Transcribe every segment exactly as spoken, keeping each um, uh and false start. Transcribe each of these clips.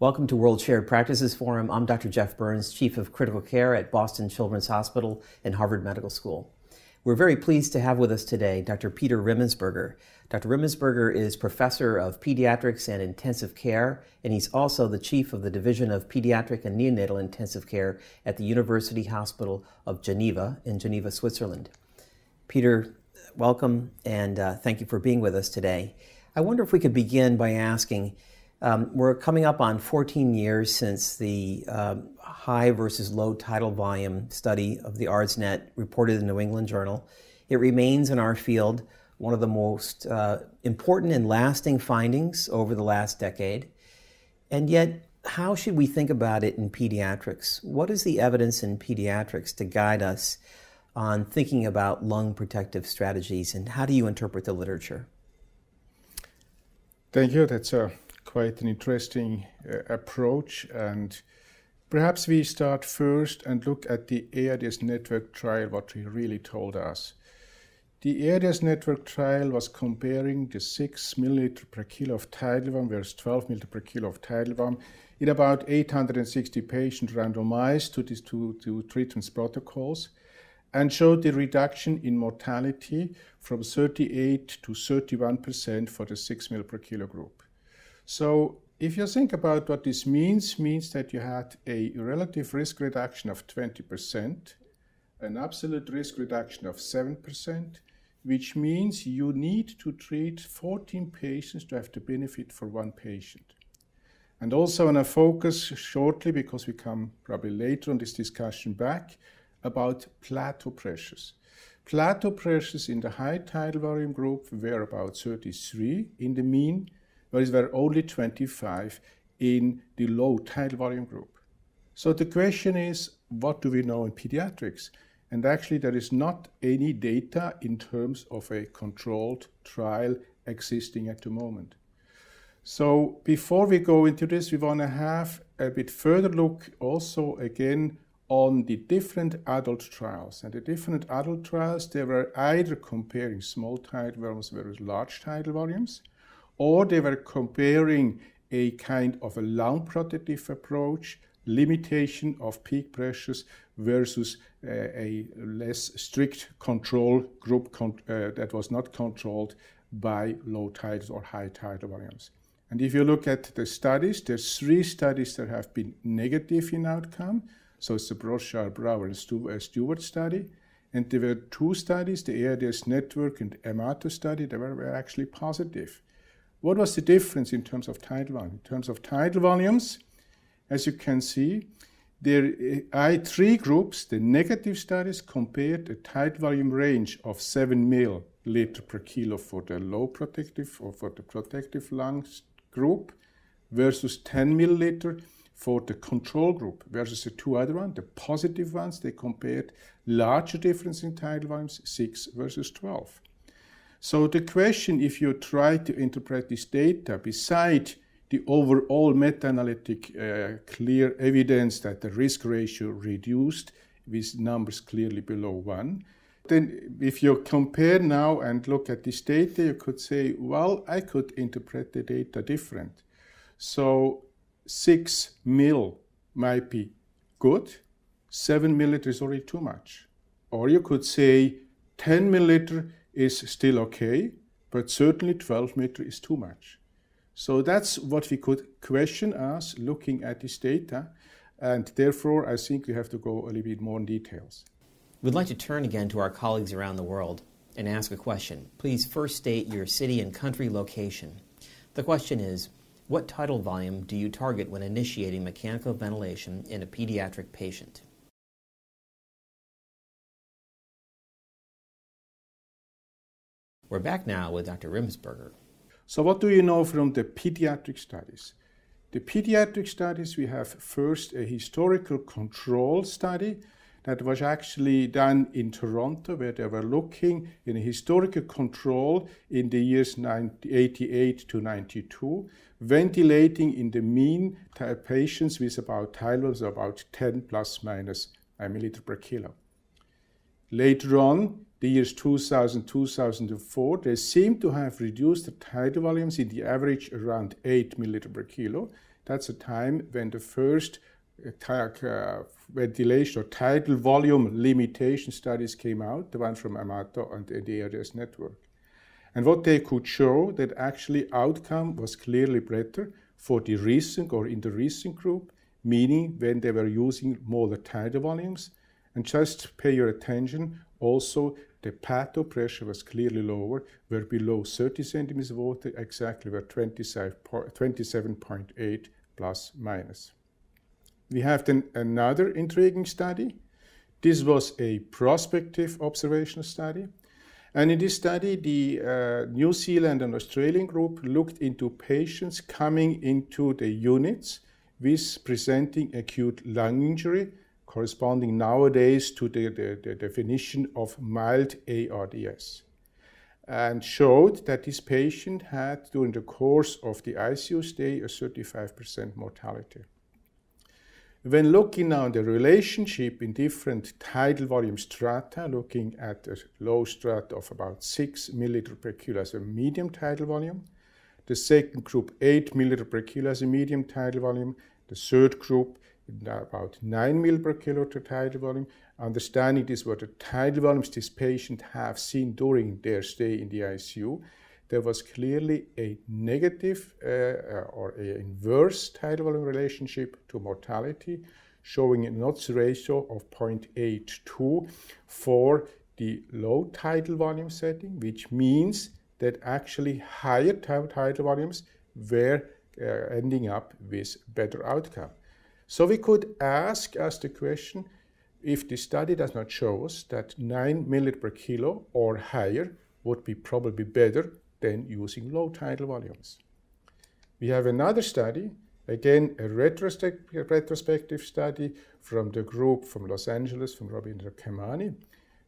Welcome to World Shared Practices Forum. I'm Doctor Jeff Burns, Chief of Critical Care at Boston Children's Hospital and Harvard Medical School. We're very pleased to have with us today Doctor Peter Rimensberger. Doctor Rimensberger is Professor of Pediatrics and Intensive Care, and he's also the Chief of the Division of Pediatric and Neonatal Intensive Care at the University Hospital of Geneva in Geneva, Switzerland. Peter, welcome, and uh, thank you for being with us today. I wonder if we could begin by asking, Um, we're coming up on fourteen years since the uh, high versus low tidal volume study of the ARDSnet reported in the New England Journal. It remains in our field one of the most uh, important and lasting findings over the last decade. And yet, how should we think about it in pediatrics? What is the evidence in pediatrics to guide us on thinking about lung protective strategies, and how do you interpret the literature? Thank you. That's a quite an interesting uh, approach, and perhaps we start first and look at the ARDS network trial, what it really told us. The ARDS network trial was comparing the six milliliters per kilo of tidal volume versus twelve milliliters per kilo of tidal volume in about eight hundred sixty patients randomized to these two, two treatment protocols, and showed the reduction in mortality from thirty-eight to thirty-one percent for the six milliliters per kilo group. So if you think about what this means, means that you had a relative risk reduction of twenty percent, an absolute risk reduction of seven percent, which means you need to treat fourteen patients to have the benefit for one patient. And also on a focus shortly, because we come probably later on this discussion back, about plateau pressures. Plateau pressures in the high tidal volume group were about thirty-three in the mean, whereas there were only twenty-five in the low tidal volume group. So the question is, what do we know in pediatrics? And actually, there is not any data in terms of a controlled trial existing at the moment. So before we go into this, we want to have a bit further look also again on the different adult trials. And the different adult trials, they were either comparing small tidal volumes versus large tidal volumes, or they were comparing a kind of a lung protective approach, limitation of peak pressures versus uh, a less strict control group con uh, that was not controlled by low tidal or high tidal volumes. And if you look at the studies, there's three studies that have been negative in outcome. So it's the Brochard, Brower, and Stewart study. And there were two studies, the ARDS network and the Amato study, that were, were actually positive. What was the difference in terms of tidal volume? In terms of tidal volumes, as you can see, there are three groups. The negative studies compared a tidal volume range of seven milliliters per kilo for the low protective or for the protective lungs group versus ten milliliters for the control group versus the two other ones, the positive ones. They compared larger difference in tidal volumes, six versus twelve. So the question, if you try to interpret this data, beside the overall meta-analytic uh, clear evidence that the risk ratio reduced with numbers clearly below one, then if you compare now and look at this data, you could say, well, I could interpret the data different. So six milliliters might be good, seven milliliters is already too much. Or you could say ten milliliters is still okay, but certainly twelve milliliters is too much. So that's what we could question us looking at this data, and therefore I think we have to go a little bit more in details. We'd like to turn again to our colleagues around the world and ask a question. Please first state your city and country location. The question is, what tidal volume do you target when initiating mechanical ventilation in a pediatric patient? We're back now with Doctor Rimensberger. So what do you know from the pediatric studies? The pediatric studies, we have first a historical control study that was actually done in Toronto, where they were looking in a historical control in the years eighty-eight to ninety-two, ventilating in the mean patients with about Tylose of about ten plus minus a milliliter per kilo. Later on, the years two thousand, two thousand four, they seem to have reduced the tidal volumes in the average around eight milliliter per kilo. That's a time when the first uh, ventilation or tidal volume limitation studies came out, the one from Amato and the A R D S network. And what they could show, that actually outcome was clearly better for the recent or in the recent group, meaning when they were using more the tidal volumes. And just pay your attention, also the patho pressure was clearly lower, were below thirty centimeters of water, exactly were twenty-seven point eight plus minus. We have then another intriguing study. This was a prospective observational study. And in this study, the uh, New Zealand and Australian group looked into patients coming into the units with presenting acute lung injury, corresponding nowadays to the, the, the definition of mild A R D S, and showed that this patient had, during the course of the I C U stay, a thirty-five percent mortality. When looking now at the relationship in different tidal volume strata, looking at a low strata of about six milliliter per kilo as a medium tidal volume, the second group eight milliliter per kilo as a medium tidal volume, the third group about nine milliliter per kilo to tidal volume. Understanding this were the tidal volumes this patient have seen during their stay in the I C U, there was clearly a negative uh, or an inverse tidal volume relationship to mortality, showing an odds ratio of zero point eight two for the low tidal volume setting, which means that actually higher tidal volumes were uh, ending up with better outcome. So we could ask us the question, if the study does not show us that nine milliliter per kilo or higher would be probably better than using low tidal volumes. We have another study, again a retrospective study from the group from Los Angeles, from Ravinder Khemani,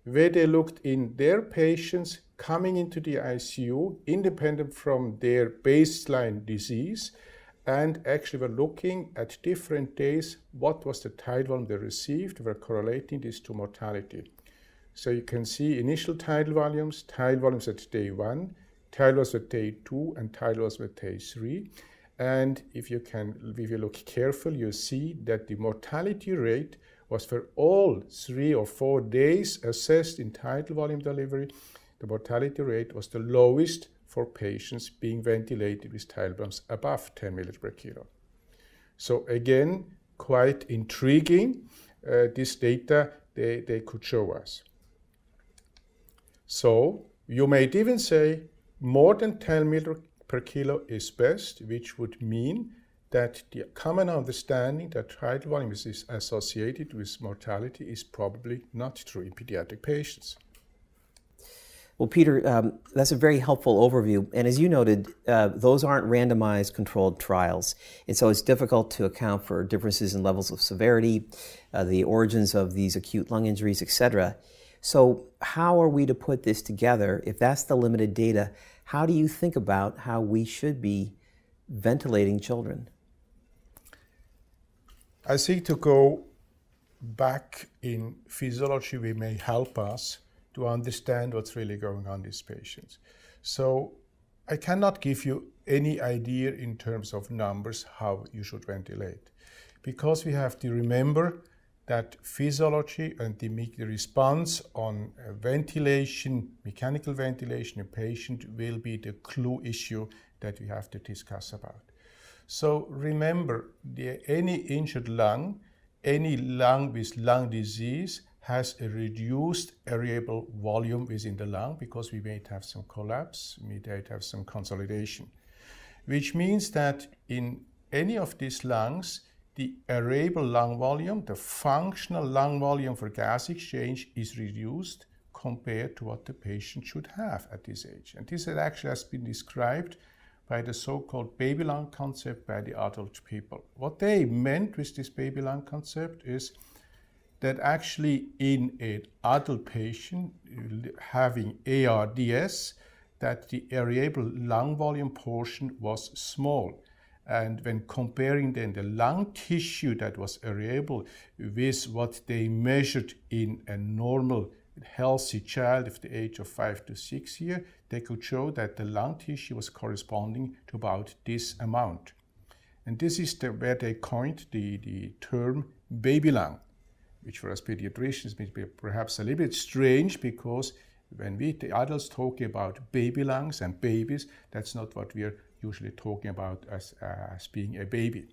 where they looked in their patients coming into the I C U independent from their baseline disease, and actually were looking at different days, what was the tidal volume they received, we're correlating this to mortality. So you can see initial tidal volumes, tidal volumes at day one, tidal volumes at day two, and tidal volumes at day three. And if you can, if you look carefully, you see that the mortality rate was for all three or four days assessed in tidal volume delivery. The mortality rate was the lowest for patients being ventilated with tidal volumes above ten milliliter per kilo. So again, quite intriguing, uh, this data they, they could show us. So you might even say more than ten milliliter per kilo is best, which would mean that the common understanding that tidal volume is associated with mortality is probably not true in pediatric patients. Well, Peter, um, that's a very helpful overview. And as you noted, uh, those aren't randomized controlled trials. And so it's difficult to account for differences in levels of severity, uh, the origins of these acute lung injuries, et cetera. So how are we to put this together? If that's the limited data, how do you think about how we should be ventilating children? I think to go back in physiology, we may help us to understand what's really going on in these patients. So I cannot give you any idea in terms of numbers how you should ventilate, because we have to remember that physiology and the response on ventilation, mechanical ventilation in patient will be the clue issue that we have to discuss about. So remember, the, any injured lung, any lung with lung disease has a reduced airable volume within the lung, because we may have some collapse, we may have some consolidation, which means that in any of these lungs, the airable lung volume, the functional lung volume for gas exchange, is reduced compared to what the patient should have at this age. And this actually has been described by the so-called baby lung concept by the adult people. What they meant with this baby lung concept is that actually in an adult patient having A R D S, that the areable lung volume portion was small. And when comparing then the lung tissue that was areable with what they measured in a normal healthy child of the age of five to six years, they could show that the lung tissue was corresponding to about this amount. And this is the, where they coined the, the term baby lung, which for us pediatricians may be perhaps a little bit strange, because when we, the adults, talk about baby lungs and babies, that's not what we're usually talking about as, uh, as being a baby.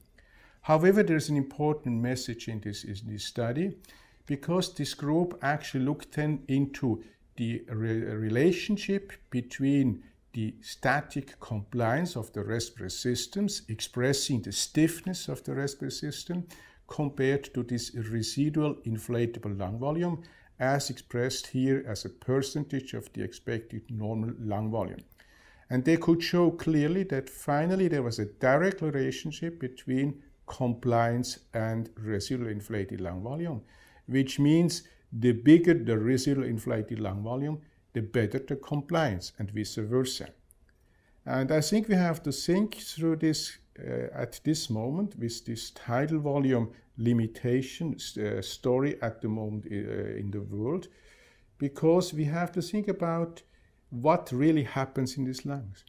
However, there's an important message in this, in this study, because this group actually looked then into the re relationship between the static compliance of the respiratory systems, expressing the stiffness of the respiratory system, compared to this residual inflatable lung volume, as expressed here as a percentage of the expected normal lung volume. And they could show clearly that finally there was a direct relationship between compliance and residual inflated lung volume, which means the bigger the residual inflated lung volume, the better the compliance, and vice versa. And I think we have to think through this uh, at this moment with this tidal volume limitation uh, story at the moment uh, in the world, because we have to think about what really happens in these lungs.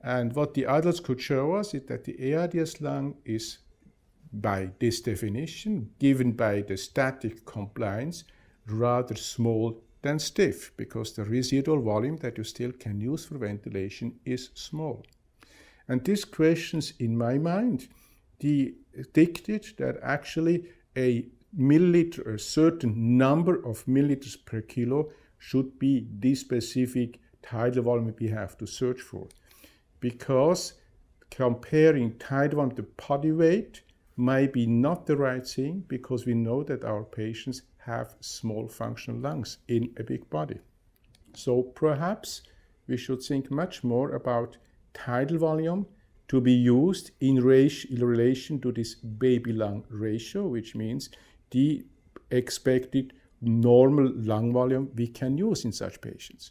And what the adults could show us is that the A R D S lung is, by this definition, given by the static compliance, rather small than stiff, because the residual volume that you still can use for ventilation is small. And these questions, in my mind, dictated that actually a milliliter, a certain number of milliliters per kilo should be the specific tidal volume we have to search for. Because comparing tidal volume to body weight might be not the right thing, because we know that our patients have small functional lungs in a big body. So perhaps we should think much more about tidal volume to be used in, in relation to this baby lung ratio, which means the expected normal lung volume we can use in such patients.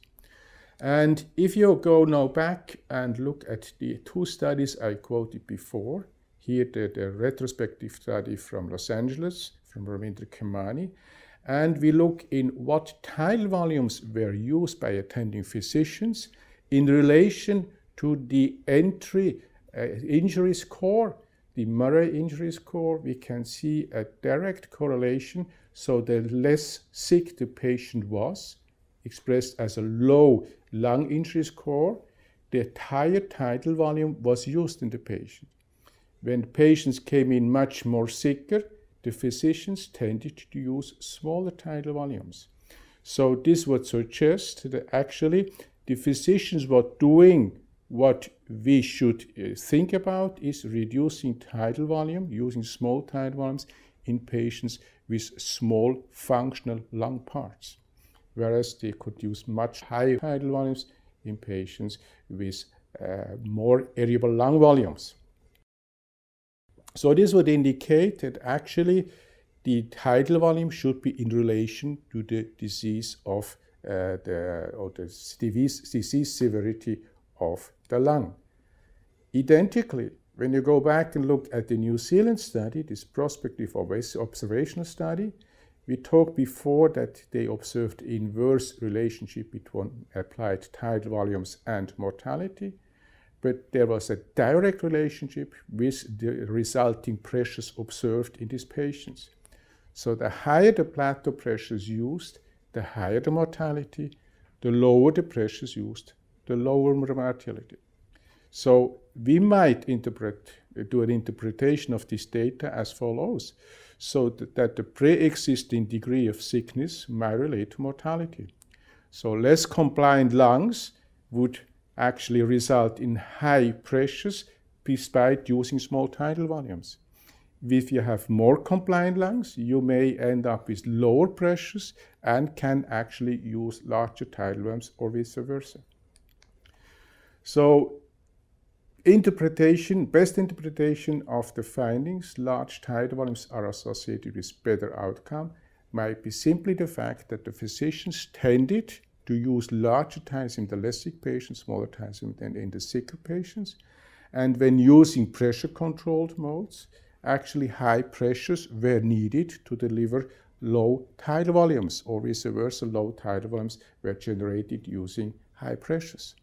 And if you go now back and look at the two studies I quoted before, here the, the retrospective study from Los Angeles, from Ravinder Khemani, and we look in what tidal volumes were used by attending physicians in relation to the entry uh, injury score, the Murray injury score. We can see a direct correlation, so the less sick the patient was, expressed as a low lung injury score, the higher tidal volume was used in the patient. When patients came in much more sicker, the physicians tended to use smaller tidal volumes. So this would suggest that actually the physicians were doing what we should think about, is reducing tidal volume, using small tidal volumes in patients with small functional lung parts, whereas they could use much higher tidal volumes in patients with uh, more areable lung volumes. So this would indicate that actually the tidal volume should be in relation to the disease of uh, the, or the disease, disease severity of the lung. Identically, when you go back and look at the New Zealand study, this prospective observational study, we talked before that they observed inverse relationship between applied tidal volumes and mortality. But there was a direct relationship with the resulting pressures observed in these patients. So the higher the plateau pressures used, the higher the mortality; the lower the pressures used, the lower mortality. So we might interpret, do an interpretation of this data as follows, so that the pre-existing degree of sickness might relate to mortality. So less compliant lungs would actually result in high pressures despite using small tidal volumes. If you have more compliant lungs, you may end up with lower pressures and can actually use larger tidal volumes, or vice versa. So interpretation, best interpretation of the findings, large tidal volumes are associated with better outcome, might be simply the fact that the physicians tended to use larger times in the less sick patients, smaller times than in the sicker patients. And when using pressure-controlled modes, actually high pressures were needed to deliver low tidal volumes, or vice versa, low tidal volumes were generated using high pressures.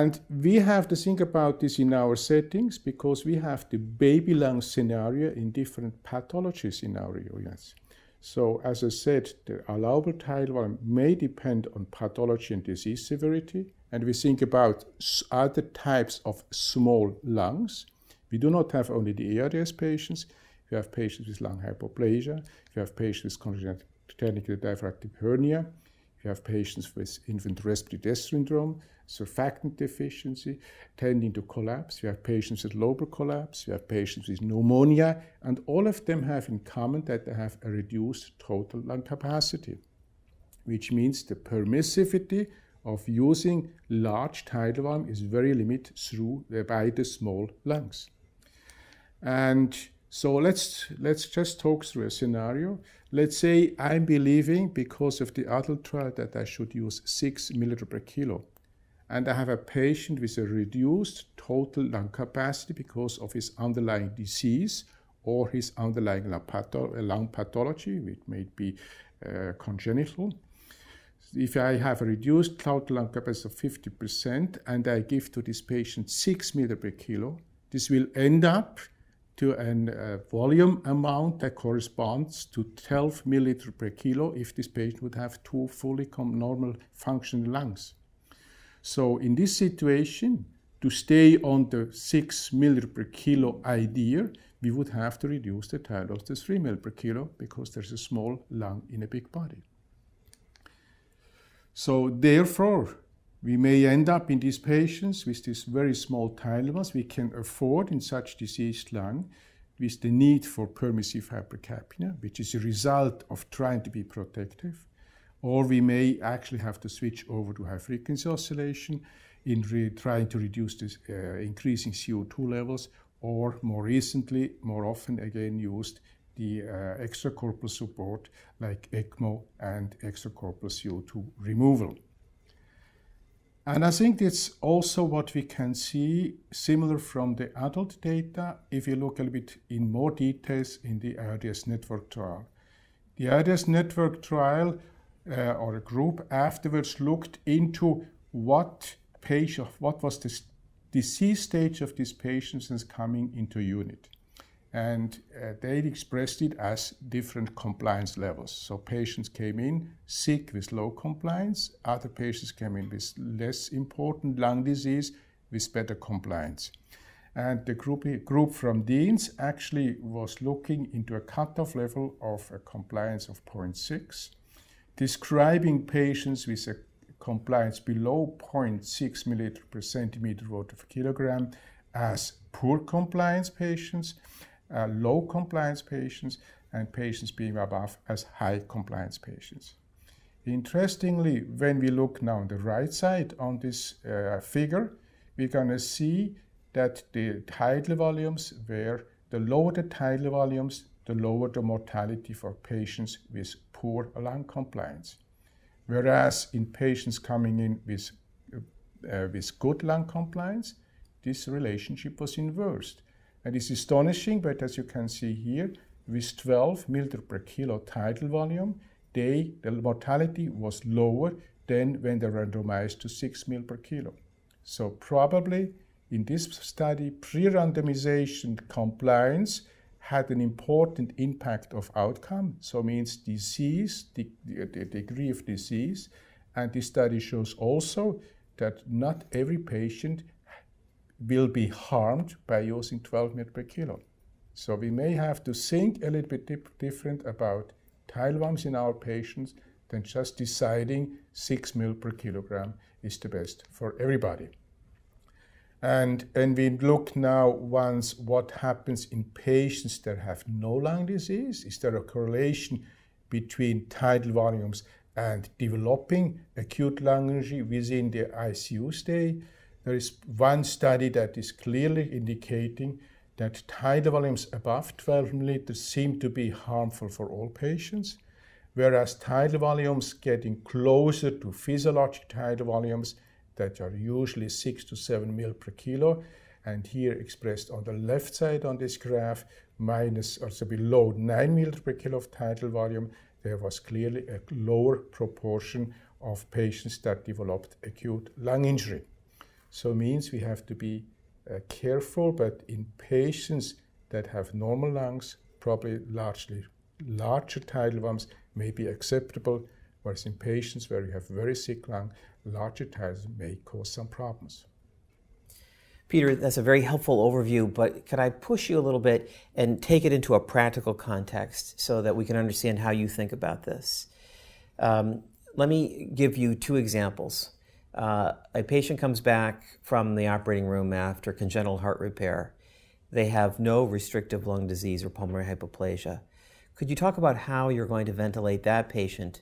And we have to think about this in our settings because we have the baby lung scenario in different pathologies in our units. So, as I said, the allowable tidal volume may depend on pathology and disease severity, and we think about other types of small lungs. We do not have only the A R D S patients. We have patients with lung hypoplasia. We have patients with congenital diaphragmatic hernia. We have patients with infant respiratory death syndrome, surfactant deficiency, tending to collapse. We have patients with lobar collapse. We have patients with pneumonia. And all of them have in common that they have a reduced total lung capacity, which means the permissivity of using large tidal volume is very limited through by the small lungs. And so let's, let's just talk through a scenario. Let's say I'm believing, because of the adult trial, that I should use six milliliters per kilo. And I have a patient with a reduced total lung capacity because of his underlying disease or his underlying lung pathology, which may be uh, congenital. If I have a reduced total lung capacity of fifty percent and I give to this patient six milliliters per kilo, this will end up to a uh, volume amount that corresponds to twelve milliliters per kilo if this patient would have two fully normal functioning lungs. So in this situation, to stay on the six milliliters per kilo idea, we would have to reduce the tidal to three milliliters per kilo because there's a small lung in a big body. So therefore, we may end up in these patients with these very small tidal volumes we can afford in such diseased lung with the need for permissive hypercapnia, which is a result of trying to be protective. Or we may actually have to switch over to high-frequency oscillation in re trying to reduce this uh, increasing C O two levels, or more recently, more often again used the uh, extracorporeal support like ECMO and extracorporeal C O two removal. And I think that's also what we can see similar from the adult data if you look a little bit in more details in the A R D S network trial. The A R D S network trial uh, or a group afterwards looked into what, patient, what was the disease stage of these patients since coming into unit. And uh, they expressed it as different compliance levels. So patients came in sick with low compliance. Other patients came in with less important lung disease with better compliance. And the group, group from Dean's actually was looking into a cutoff level of a compliance of zero point six, describing patients with a compliance below zero point six milliliter per centimeter water per kilogram as poor compliance patients, Uh, low compliance patients, and patients being above as high compliance patients. Interestingly, when we look now on the right side on this uh, figure, we're going to see that the tidal volumes were, the lower the tidal volumes, the lower the mortality for patients with poor lung compliance. Whereas in patients coming in with, uh, with good lung compliance, this relationship was inversed. And it's astonishing, but as you can see here, with twelve milliliters per kilo tidal volume, they, the mortality was lower than when they randomized to six milliliters per kilo. So probably in this study, pre-randomization compliance had an important impact of outcome. So means disease, the, the degree of disease. And this study shows also that not every patient will be harmed by using twelve milliliters per kilo. So we may have to think a little bit dip, different about tidal volumes in our patients than just deciding six milliliters per kilogram is the best for everybody. And, and we look now once what happens in patients that have no lung disease. Is there a correlation between tidal volumes and developing acute lung injury within the I C U stay? There is one study that is clearly indicating that tidal volumes above twelve milliliters seem to be harmful for all patients, whereas tidal volumes getting closer to physiologic tidal volumes that are usually six to seven mil per kilo, and here expressed on the left side on this graph, minus or so below nine milliliters per kilo of tidal volume, there was clearly a lower proportion of patients that developed acute lung injury. So it means we have to be uh, careful, but in patients that have normal lungs, probably largely larger tidal volumes may be acceptable, whereas in patients where you have very sick lung, larger tidal may cause some problems. Peter, that's a very helpful overview, but could I push you a little bit and take it into a practical context so that we can understand how you think about this? Um, let me give you two examples. Uh, a patient comes back from the operating room after congenital heart repair. They have no restrictive lung disease or pulmonary hypoplasia. Could you talk about how you're going to ventilate that patient?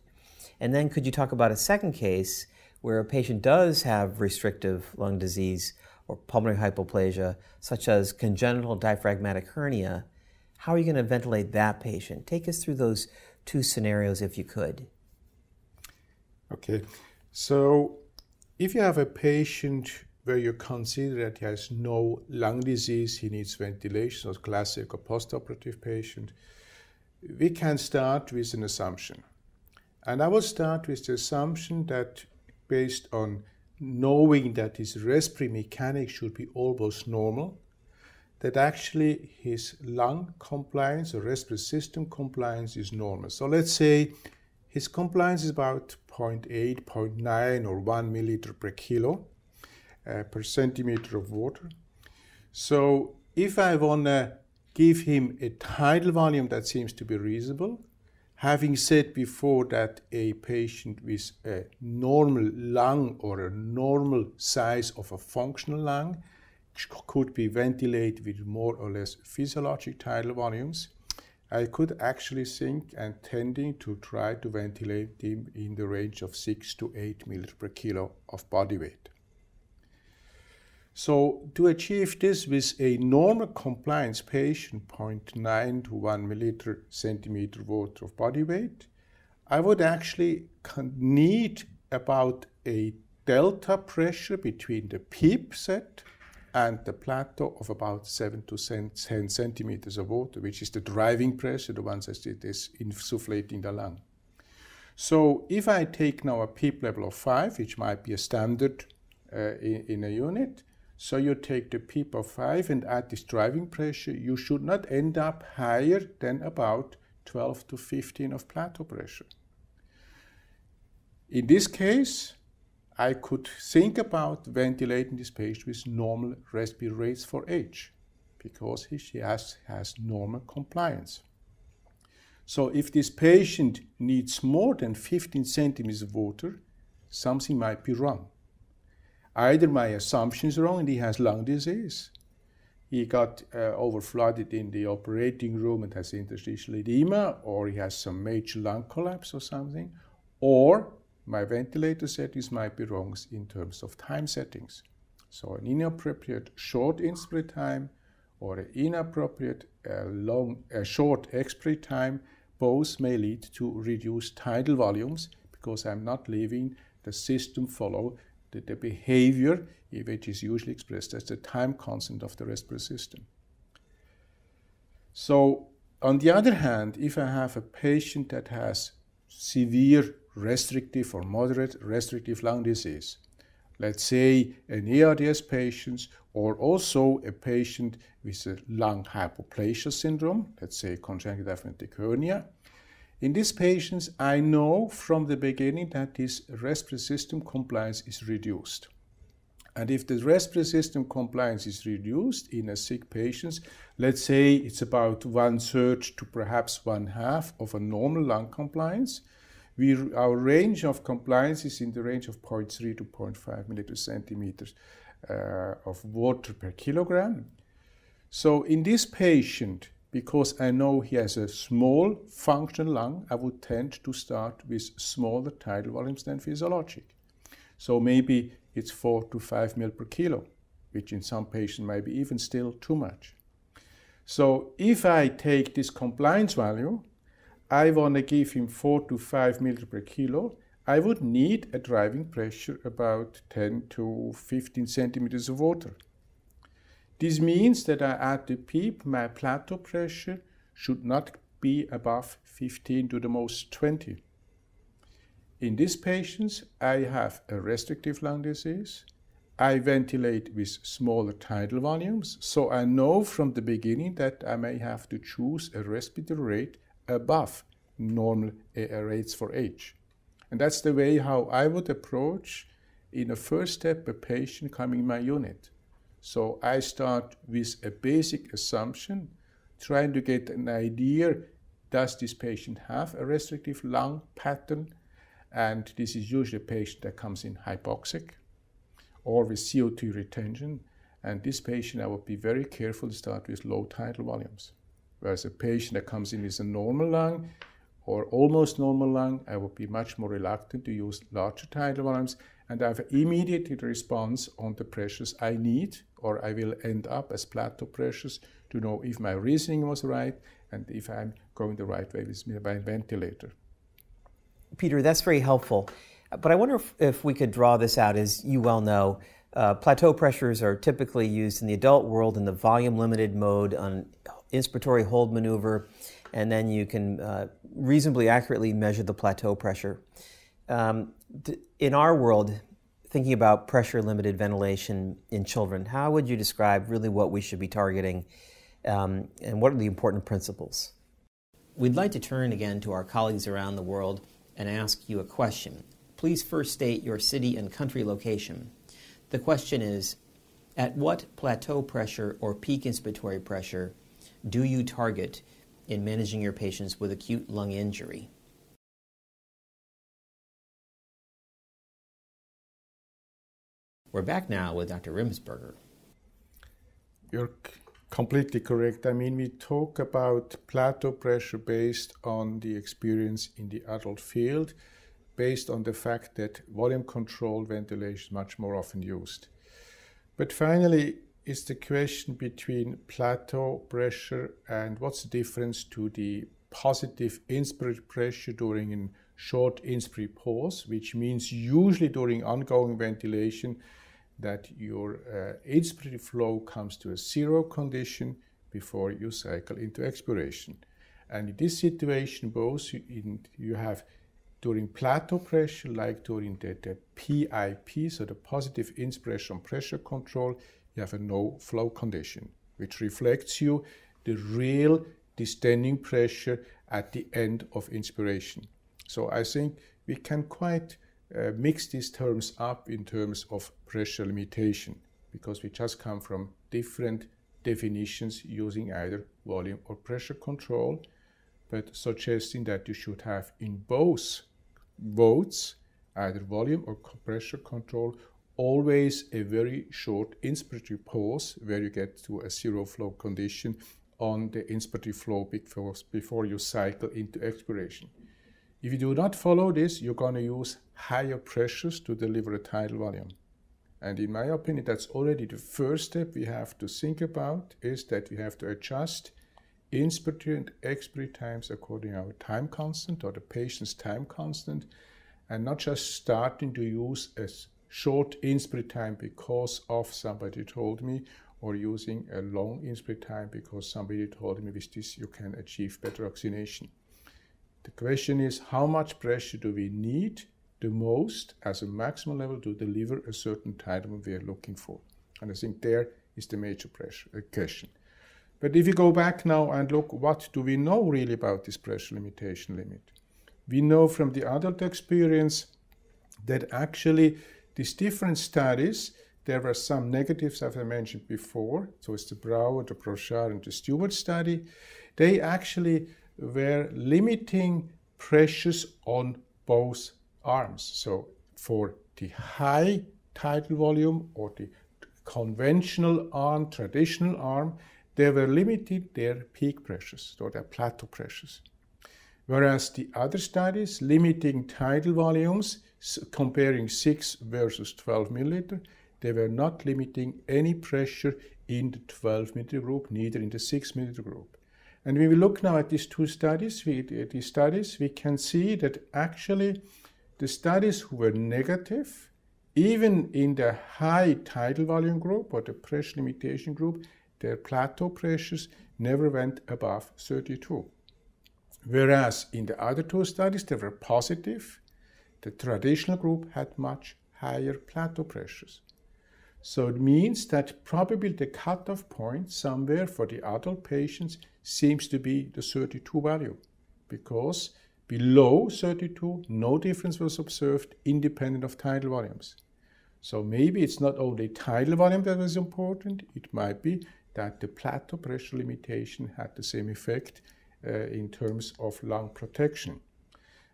And then could you talk about a second case where a patient does have restrictive lung disease or pulmonary hypoplasia, such as congenital diaphragmatic hernia? How are you going to ventilate that patient? Take us through those two scenarios if you could. Okay, so if you have a patient where you consider that he has no lung disease, he needs ventilation, so classic or postoperative patient, we can start with an assumption. And I will start with the assumption that based on knowing that his respiratory mechanics should be almost normal, that actually his lung compliance or respiratory system compliance is normal. So let's say his compliance is about zero point eight, zero point nine or one milliliter per kilo, uh, per centimeter of water. So if I want to give him a tidal volume that seems to be reasonable, having said before that a patient with a normal lung or a normal size of a functional lung could be ventilated with more or less physiologic tidal volumes, I could actually think and tending to try to ventilate him in the range of six to eight milliliters per kilo of body weight. So to achieve this with a normal compliance patient, zero point nine to one milliliter centimeter water of body weight, I would actually need about a delta pressure between the PEEP set and the plateau of about seven to ten centimeters of water, which is the driving pressure, the one that is insufflating the lung. So if I take now a PEEP level of five, which might be a standard uh, in, in a unit, so you take the PEEP of five and add this driving pressure, you should not end up higher than about twelve to fifteen of plateau pressure. In this case, I could think about ventilating this patient with normal respiratory rates for age because he, she has, has normal compliance. So if this patient needs more than fifteen centimeters of water, something might be wrong. Either my assumption is wrong and he has lung disease, he got uh, overflooded in the operating room and has interstitial edema, or he has some major lung collapse or something, or my ventilator settings might be wrong in terms of time settings. So an inappropriate short inspiratory time or an inappropriate uh, long, uh, short expiratory time, both may lead to reduced tidal volumes because I'm not leaving the system follow the, the behavior which is usually expressed as the time constant of the respiratory system. So on the other hand, if I have a patient that has severe restrictive or moderate restrictive lung disease, let's say an A R D S patient or also a patient with a lung hypoplasia syndrome, let's say congenital diaphragmatic hernia, in these patients, I know from the beginning that this respiratory system compliance is reduced. And if the respiratory system compliance is reduced in a sick patient, let's say it's about one-third to perhaps one-half of a normal lung compliance, we, our range of compliance is in the range of zero point three to zero point five milliliters centimeters uh, of water per kilogram. So in this patient, because I know he has a small functional lung, I would tend to start with smaller tidal volumes than physiologic. So maybe it's four to five mil per kilo, which in some patients might be even still too much. So if I take this compliance value, I want to give him four to five milliliters per kilo, I would need a driving pressure about ten to fifteen centimeters of water. This means that at the peak, my plateau pressure should not be above fifteen to the most twenty. In these patients, I have a restrictive lung disease. I ventilate with smaller tidal volumes, so I know from the beginning that I may have to choose a respiratory rate above normal rates for age. And that's the way how I would approach in a first step a patient coming in my unit. So I start with a basic assumption, trying to get an idea, does this patient have a restrictive lung pattern? And this is usually a patient that comes in hypoxic or with C O two retention. And this patient, I would be very careful to start with low tidal volumes. Whereas a patient that comes in with a normal lung or almost normal lung, I would be much more reluctant to use larger tidal volumes. And I have an immediate response on the pressures I need, or I will end up as plateau pressures to know if my reasoning was right and if I'm going the right way with my ventilator. Peter, that's very helpful. But I wonder if, if we could draw this out. As you well know, uh, plateau pressures are typically used in the adult world in the volume-limited mode on inspiratory hold maneuver, and then you can uh, reasonably accurately measure the plateau pressure. Um, in our world, thinking about pressure-limited ventilation in children, how would you describe really what we should be targeting, um, and what are the important principles? We'd like to turn again to our colleagues around the world and ask you a question. Please first state your city and country location. The question is, at what plateau pressure or peak inspiratory pressure do you target in managing your patients with acute lung injury? We're back now with Doctor Rimensberger. You're completely correct. I mean, we talk about plateau pressure based on the experience in the adult field, based on the fact that volume-controlled ventilation is much more often used. But finally, it's the question between plateau pressure and what's the difference to the positive inspiratory pressure during a short inspiratory pause, which means usually during ongoing ventilation that your uh, inspiratory flow comes to a zero condition before you cycle into expiration. And in this situation, both you, in, you have during plateau pressure, like during the, the P I P, so the positive inspiration pressure control, you have a no flow condition, which reflects you the real distending pressure at the end of inspiration. So I think we can quite uh, mix these terms up in terms of pressure limitation, because we just come from different definitions using either volume or pressure control, but suggesting that you should have in both modes, either volume or pressure control, always a very short inspiratory pause where you get to a zero flow condition on the inspiratory flow before you cycle into expiration. If you do not follow this, you're going to use higher pressures to deliver a tidal volume. And in my opinion, that's already the first step we have to think about, is that we have to adjust inspiratory and expiratory times according to our time constant or the patient's time constant, and not just starting to use a short inspiratory time because of somebody told me, or using a long inspiratory time because somebody told me with this you can achieve better oxygenation. The question is, how much pressure do we need the most as a maximum level to deliver a certain tidal we are looking for? And I think there is the major pressure uh, question. But if you go back now and look, what do we know really about this pressure limitation limit? We know from the adult experience that actually these different studies, there were some negatives, as I mentioned before. So it's the Brower, the Brochard, and the Stewart study. They actually were limiting pressures on both arms. So for the high tidal volume or the conventional arm, traditional arm, they were limiting their peak pressures or their plateau pressures. Whereas the other studies limiting tidal volumes, comparing six versus twelve milliliter, they were not limiting any pressure in the twelve milliliter group, neither in the six milliliter group. And when we look now at these two studies, we, these studies, we can see that actually the studies who were negative, even in the high tidal volume group or the pressure limitation group, their plateau pressures never went above thirty-two. Whereas in the other two studies that were positive, the traditional group had much higher plateau pressures. So it means that probably the cutoff point somewhere for the adult patients seems to be the thirty-two value, because below thirty-two, no difference was observed independent of tidal volumes. So maybe it's not only tidal volume that was important, it might be that the plateau pressure limitation had the same effect uh, in terms of lung protection.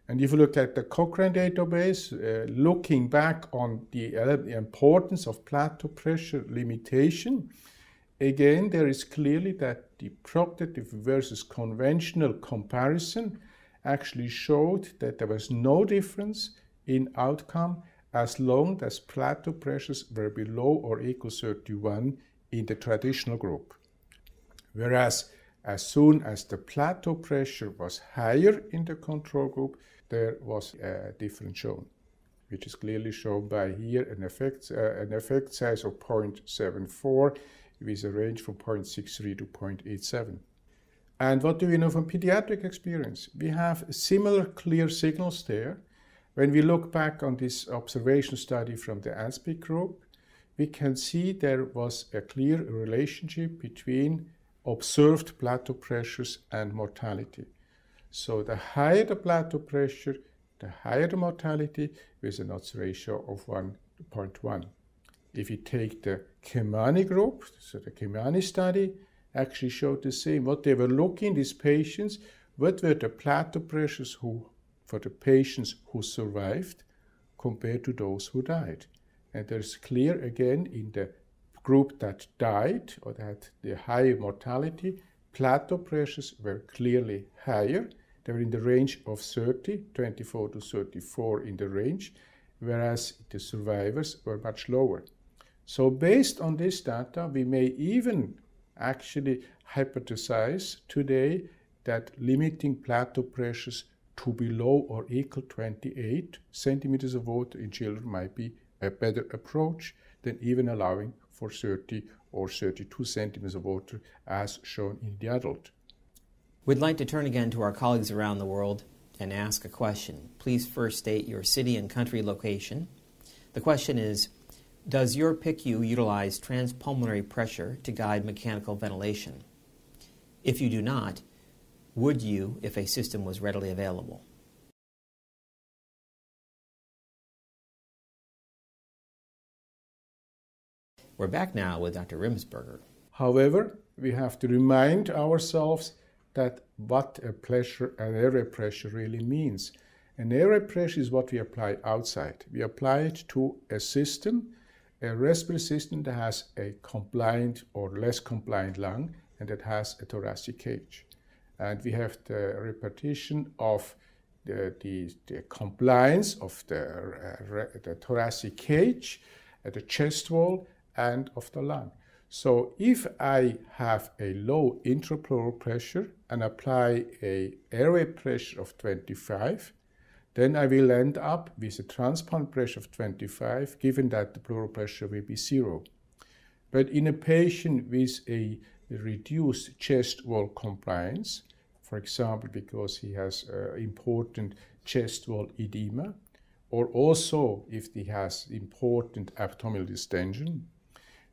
And if you look at the Cochrane database, uh, looking back on the importance of plateau pressure limitation, again, there is clearly that the proctative versus conventional comparison actually showed that there was no difference in outcome as long as plateau pressures were below or equal thirty-one in the traditional group. Whereas as soon as the plateau pressure was higher in the control group, there was a difference shown, which is clearly shown by here an effect, uh, an effect size of zero point seven four with a range from zero point six three to zero point eight seven. And what do we know from pediatric experience? We have similar clear signals there. When we look back on this observation study from the ASPEC group, we can see there was a clear relationship between observed plateau pressures and mortality. So the higher the plateau pressure, the higher the mortality with an odds ratio of one to zero point one. If you take the Khemani group, so the Khemani study actually showed the same. What they were looking at, these patients, what were the plateau pressures who, for the patients who survived compared to those who died. And there's clear again in the group that died or that the high mortality, plateau pressures were clearly higher. They were in the range of thirty, twenty-four to thirty-four in the range, whereas the survivors were much lower. So based on this data, we may even actually hypothesize today that limiting plateau pressures to below or equal twenty-eight centimeters of water in children might be a better approach than even allowing for thirty or thirty-two centimeters of water as shown in the adult. We'd like to turn again to our colleagues around the world and ask a question. Please first state your city and country location. The question is, does your P I C U utilize transpulmonary pressure to guide mechanical ventilation? If you do not, would you if a system was readily available? We're back now with Doctor Rimensberger. However, we have to remind ourselves that what a pressure, an airway pressure really means. An airway pressure is what we apply outside. We apply it to a system, a respiratory system that has a compliant or less compliant lung and that has a thoracic cage. And we have the repartition of the, the, the compliance of the, uh, the thoracic cage at the chest wall and of the lung. So if I have a low intrapleural pressure and apply a airway pressure of twenty-five, then I will end up with a transplant pressure of twenty-five, given that the pleural pressure will be zero. But in a patient with a reduced chest wall compliance, for example, because he has uh, important chest wall edema, or also if he has important abdominal distension,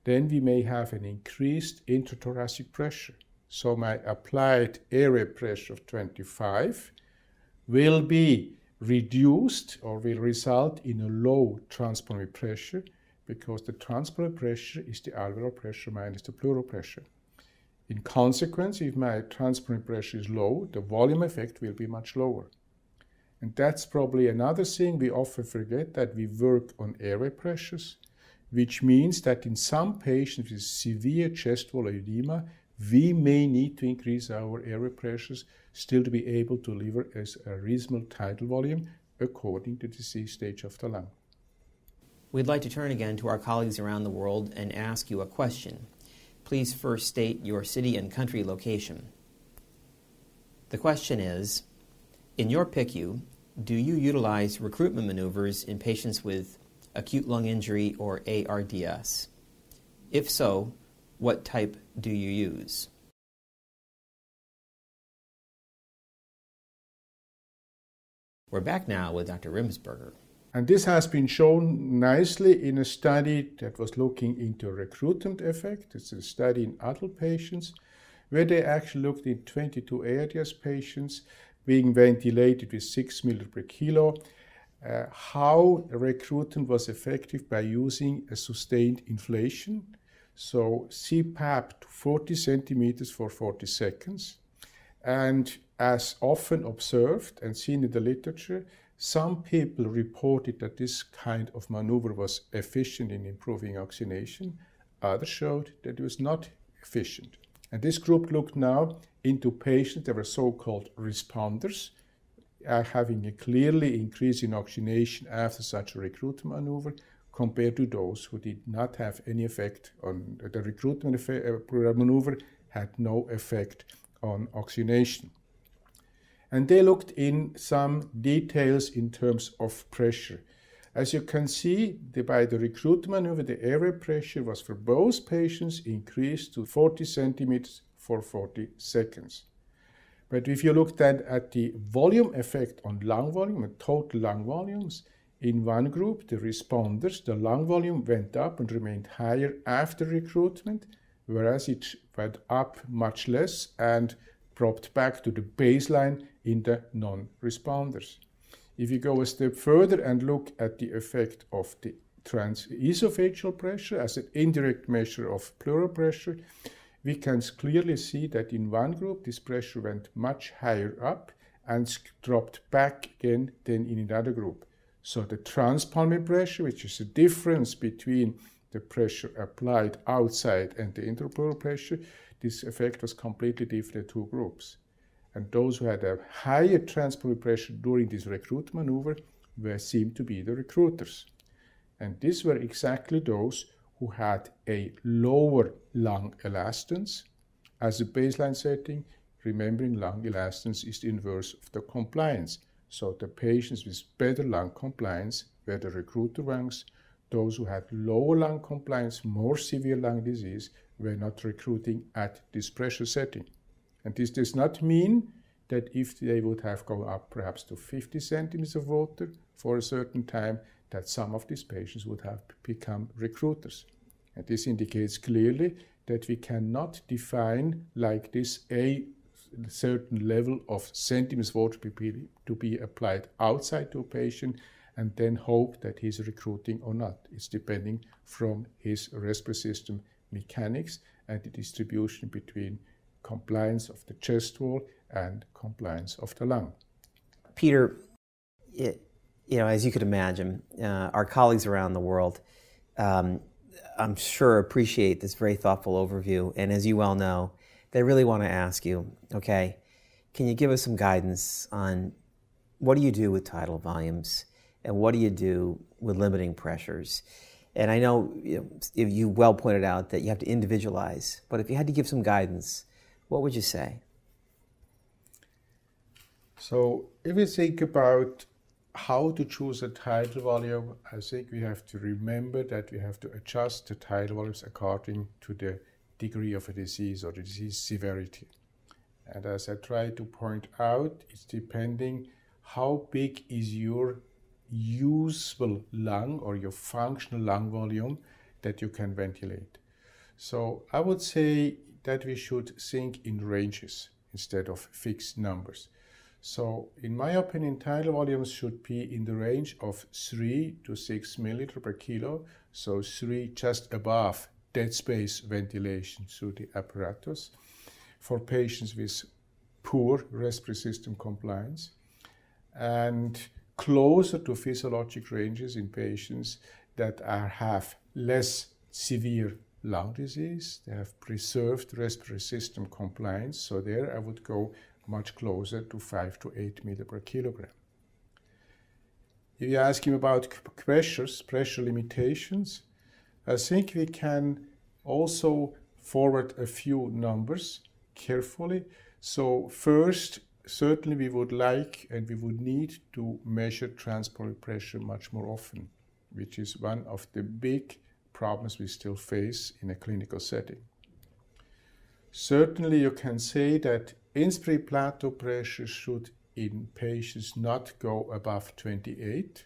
then we may have an increased intrathoracic pressure. So my applied airway pressure of twenty-five will be reduced or will result in a low transpulmonary pressure because the transpulmonary pressure is the alveolar pressure minus the pleural pressure. In consequence, if my transpulmonary pressure is low, the volume effect will be much lower. And that's probably another thing we often forget, that we work on airway pressures, which means that in some patients with severe chest wall edema, we may need to increase our airway pressures still to be able to deliver as a reasonable tidal volume according to the disease stage of the lung. We'd like to turn again to our colleagues around the world and ask you a question. please first state your city and country location. The question is, in your P I C U, do you utilize recruitment maneuvers in patients with acute lung injury or A R D S? If so, what type do you use? We're back now with Doctor Rimensberger. And this has been shown nicely in a study that was looking into recruitment effect. It's a study in adult patients where they actually looked in twenty-two A R D S patients being ventilated with six milliliters per kilo, uh, how recruitment was effective by using a sustained inflation. So C PAP to forty centimeters for forty seconds. And as often observed and seen in the literature, some people reported that this kind of maneuver was efficient in improving oxygenation. Others showed that it was not efficient. And this group looked now into patients that were so-called responders, uh, having a clearly increase in oxygenation after such a recruitment maneuver, compared to those who did not have any effect on the recruitment effect, uh, maneuver, had no effect on oxygenation. And they looked in some details in terms of pressure. As you can see, the, by the recruitment maneuver, the airway pressure was for both patients increased to forty centimeters for forty seconds. But if you looked at, at the volume effect on lung volume, and total lung volumes, in one group, the responders, the lung volume went up and remained higher after recruitment, whereas it went up much less and dropped back to the baseline in the non-responders. If you go a step further and look at the effect of the transesophageal pressure as an indirect measure of pleural pressure, we can clearly see that in one group this pressure went much higher up and dropped back again than in another group. So the transpulmonary pressure, which is the difference between the pressure applied outside and the intrapleural pressure, this effect was completely different in the two groups. And those who had a higher transpulmonary pressure during this recruit maneuver were seemed to be the recruiters. And these were exactly those who had a lower lung elastance. As a baseline setting, remembering lung elastance is the inverse of the compliance. So the patients with better lung compliance were the recruiter ones. Those who had lower lung compliance, more severe lung disease, were not recruiting at this pressure setting. And this does not mean that if they would have gone up perhaps to fifty centimeters of water for a certain time, that some of these patients would have become recruiters. And this indicates clearly that we cannot define like this a certain level of centimeters of water to be applied outside to a patient and then hope that he's recruiting or not. It's depending from his respiratory system mechanics and the distribution between compliance of the chest wall and compliance of the lung. Peter, it, you know, as you could imagine, uh, our colleagues around the world, um, I'm sure, appreciate this very thoughtful overview. And as you well know, they really want to ask you, okay, can you give us some guidance on what do you do with tidal volumes and what do you do with limiting pressures? And I know, you know, you well pointed out that you have to individualize, but if you had to give some guidance, what would you say? So if we think about how to choose a tidal volume, I think we have to remember that we have to adjust the tidal volumes according to the degree of a disease or the disease severity. And as I try to point out, it's depending how big is your usable lung or your functional lung volume that you can ventilate. So I would say that we should think in ranges instead of fixed numbers. So in my opinion, tidal volumes should be in the range of three to six milliliter per kilo. So three just above dead space ventilation through the apparatus for patients with poor respiratory system compliance, and closer to physiologic ranges in patients that are, have less severe lung disease. They have preserved respiratory system compliance. So there I would go much closer to five to eight milliliters per kilogram. If you ask him about pressures, pressure limitations, I think we can also forward a few numbers carefully. So first, certainly we would like and we would need to measure transpiratory pressure much more often, which is one of the big problems we still face in a clinical setting. Certainly you can say that inspiratory plateau pressure should in patients not go above twenty-eight.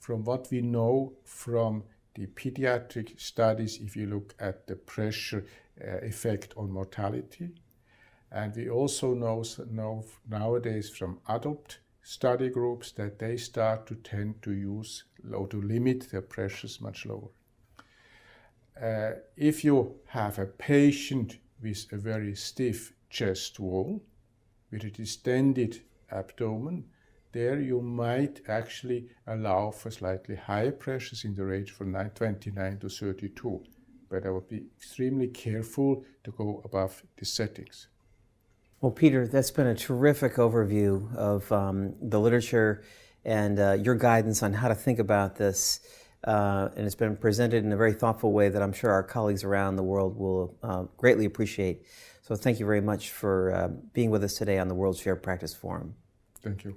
From what we know from the pediatric studies, if you look at the pressure uh, effect on mortality, and we also know, know nowadays from adult study groups that they start to tend to use low to limit their pressures much lower. Uh, if you have a patient with a very stiff chest wall, with a distended abdomen, there you might actually allow for slightly higher pressures in the range from twenty-nine to thirty-two, but I would be extremely careful to go above the settings. Well, Peter, that's been a terrific overview of um, the literature and uh, your guidance on how to think about this. Uh, and it's been presented in a very thoughtful way that I'm sure our colleagues around the world will uh, greatly appreciate. So thank you very much for uh, being with us today on the World Shared Practice Forum. Thank you.